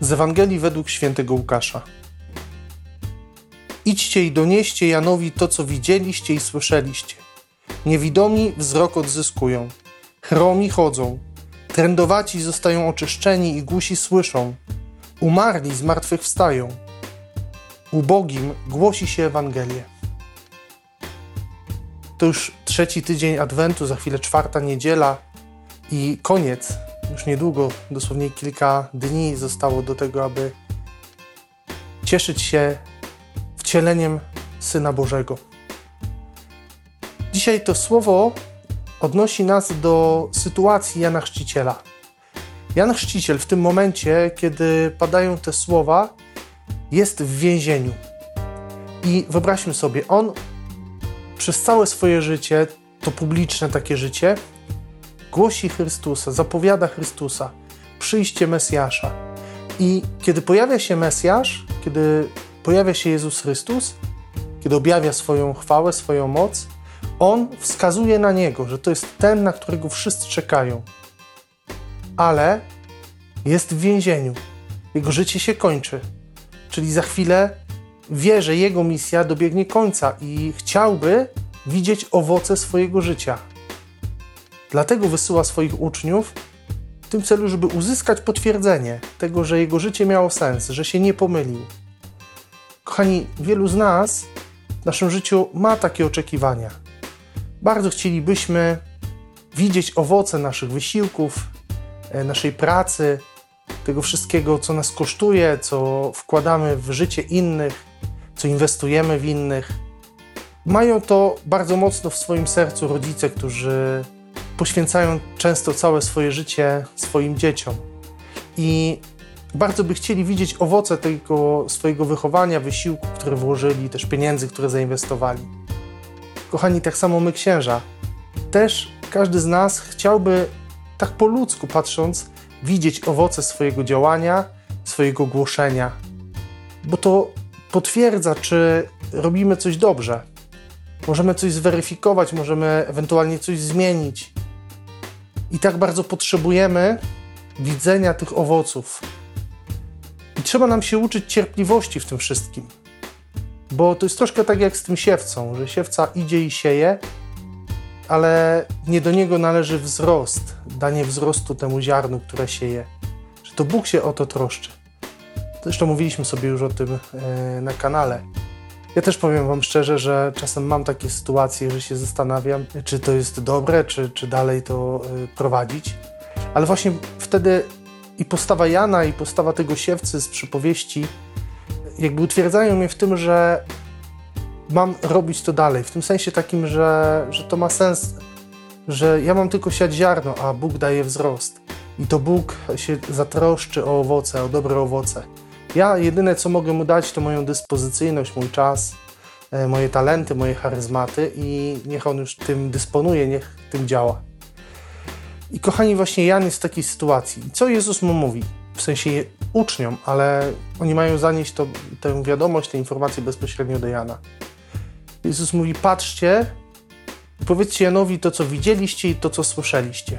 z Ewangelii według świętego Łukasza. Idźcie i donieście Janowi to, co widzieliście i słyszeliście. Niewidomi wzrok odzyskują, chromi chodzą, trędowaci zostają oczyszczeni i głusi słyszą, umarli zmartwychwstają. Ubogim głosi się Ewangelię. To już 3. tydzień Adwentu, za chwilę 4. niedziela i koniec. Już niedługo, dosłownie kilka dni zostało do tego, aby cieszyć się wcieleniem Syna Bożego. Dzisiaj to słowo odnosi nas do sytuacji Jana Chrzciciela. Jan Chrzciciel w tym momencie, kiedy padają te słowa, jest w więzieniu. I wyobraźmy sobie, on przez całe swoje życie, to publiczne takie życie, głosi Chrystusa, zapowiada Chrystusa, przyjście Mesjasza. I kiedy pojawia się Mesjasz, kiedy pojawia się Jezus Chrystus, kiedy objawia swoją chwałę, swoją moc, on wskazuje na Niego, że to jest ten, na którego wszyscy czekają. Ale jest w więzieniu. Jego życie się kończy. Czyli za chwilę wie, że jego misja dobiegnie końca i chciałby widzieć owoce swojego życia. Dlatego wysyła swoich uczniów w tym celu, żeby uzyskać potwierdzenie tego, że jego życie miało sens, że się nie pomylił. Kochani, wielu z nas w naszym życiu ma takie oczekiwania. Bardzo chcielibyśmy widzieć owoce naszych wysiłków, naszej pracy, tego wszystkiego, co nas kosztuje, co wkładamy w życie innych, co inwestujemy w innych. Mają to bardzo mocno w swoim sercu rodzice, którzy poświęcają często całe swoje życie swoim dzieciom. I bardzo by chcieli widzieć owoce tego swojego wychowania, wysiłku, który włożyli, też pieniędzy, które zainwestowali. Kochani, tak samo my, księża. Też każdy z nas chciałby, tak po ludzku patrząc, widzieć owoce swojego działania, swojego głoszenia. Bo to potwierdza, czy robimy coś dobrze. Możemy coś zweryfikować, możemy ewentualnie coś zmienić. I tak bardzo potrzebujemy widzenia tych owoców. I trzeba nam się uczyć cierpliwości w tym wszystkim. Bo to jest troszkę tak jak z tym siewcą, że siewca idzie i sieje, ale nie do niego należy wzrost, danie wzrostu temu ziarnu, które sieje. Że to Bóg się o to troszczy. Zresztą mówiliśmy sobie już o tym na kanale. Ja też powiem Wam szczerze, że czasem mam takie sytuacje, że się zastanawiam, czy to jest dobre, czy dalej to prowadzić. Ale właśnie wtedy i postawa Jana, i postawa tego siewcy z przypowieści jakby utwierdzają mnie w tym, że mam robić to dalej. W tym sensie takim, że to ma sens, że ja mam tylko siać ziarno, a Bóg daje wzrost. I to Bóg się zatroszczy o owoce, o dobre owoce. Ja jedyne, co mogę Mu dać, to moją dyspozycyjność, mój czas, moje talenty, moje charyzmaty i niech On już tym dysponuje, niech tym działa. I kochani, właśnie Jan jest w takiej sytuacji. I co Jezus mu mówi? W sensie uczniom, ale oni mają zanieść tę wiadomość, te informacje bezpośrednio do Jana. Jezus mówi, patrzcie i powiedzcie Janowi to, co widzieliście i to, co słyszeliście.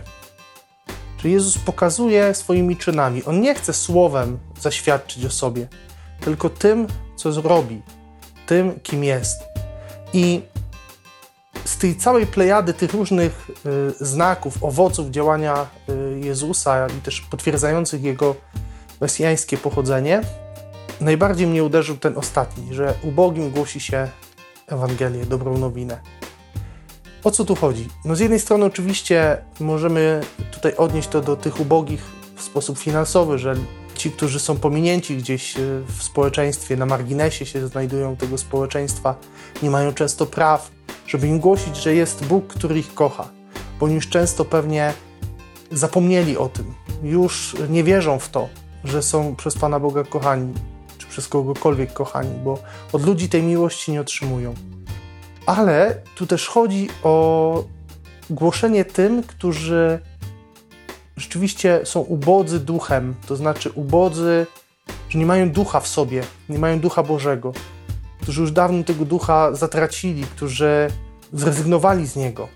Czyli Jezus pokazuje swoimi czynami. On nie chce słowem zaświadczyć o sobie, tylko tym, co zrobi, tym, kim jest. I z tej całej plejady tych różnych znaków, owoców działania Jezusa i też potwierdzających Jego mesjańskie pochodzenie, najbardziej mnie uderzył ten ostatni, że ubogim głosi się Ewangelię, dobrą nowinę. O co tu chodzi? No z jednej strony oczywiście możemy tutaj odnieść to do tych ubogich w sposób finansowy, że ci, którzy są pominięci gdzieś w społeczeństwie, na marginesie się znajdują tego społeczeństwa, nie mają często praw, żeby im głosić, że jest Bóg, który ich kocha, bo oni już często pewnie zapomnieli o tym, już nie wierzą w to, że są przez Pana Boga kochani, czy przez kogokolwiek kochani, bo od ludzi tej miłości nie otrzymują. Ale tu też chodzi o głoszenie tym, którzy rzeczywiście są ubodzy duchem, to znaczy ubodzy, że nie mają ducha w sobie, nie mają ducha Bożego, którzy już dawno tego ducha zatracili, którzy zrezygnowali z niego.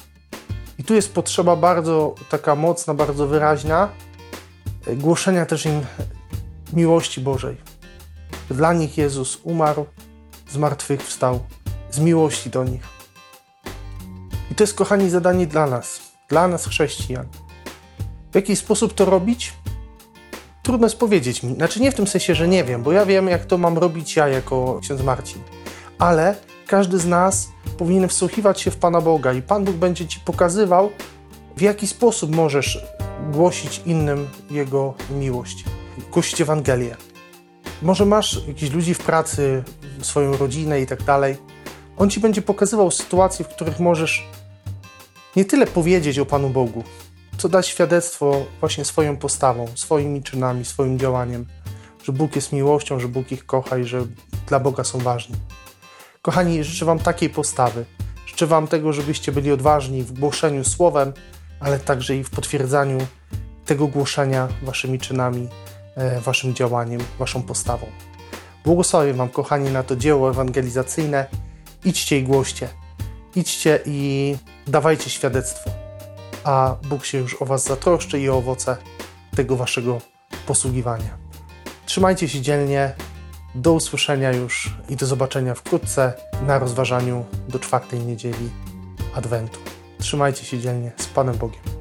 I tu jest potrzeba bardzo taka mocna, bardzo wyraźna głoszenia też im miłości Bożej. Dla nich Jezus umarł, zmartwychwstał, z miłości do nich. I to jest, kochani, zadanie dla nas chrześcijan. W jaki sposób to robić? Trudno jest powiedzieć mi. Znaczy nie w tym sensie, że nie wiem, bo ja wiem, jak to mam robić ja jako ksiądz Marcin. Ale każdy z nas powinien wsłuchiwać się w Pana Boga i Pan Bóg będzie ci pokazywał, w jaki sposób możesz głosić innym Jego miłość. Głosić Ewangelię. Może masz jakichś ludzi w pracy, swoją rodzinę i tak dalej. On ci będzie pokazywał sytuacje, w których możesz nie tyle powiedzieć o Panu Bogu, co dać świadectwo właśnie swoją postawą, swoimi czynami, swoim działaniem, że Bóg jest miłością, że Bóg ich kocha i że dla Boga są ważni. Kochani, życzę Wam takiej postawy. Życzę Wam tego, żebyście byli odważni w głoszeniu słowem, ale także i w potwierdzaniu tego głoszenia Waszymi czynami, Waszym działaniem, Waszą postawą. Błogosławię Wam, kochani, na to dzieło ewangelizacyjne. Idźcie i głoście. Idźcie i dawajcie świadectwo. A Bóg się już o Was zatroszczy i o owoce tego Waszego posługiwania. Trzymajcie się dzielnie. Do usłyszenia już i do zobaczenia wkrótce na rozważaniu do 4. niedzieli Adwentu. Trzymajcie się dzielnie. Z Panem Bogiem.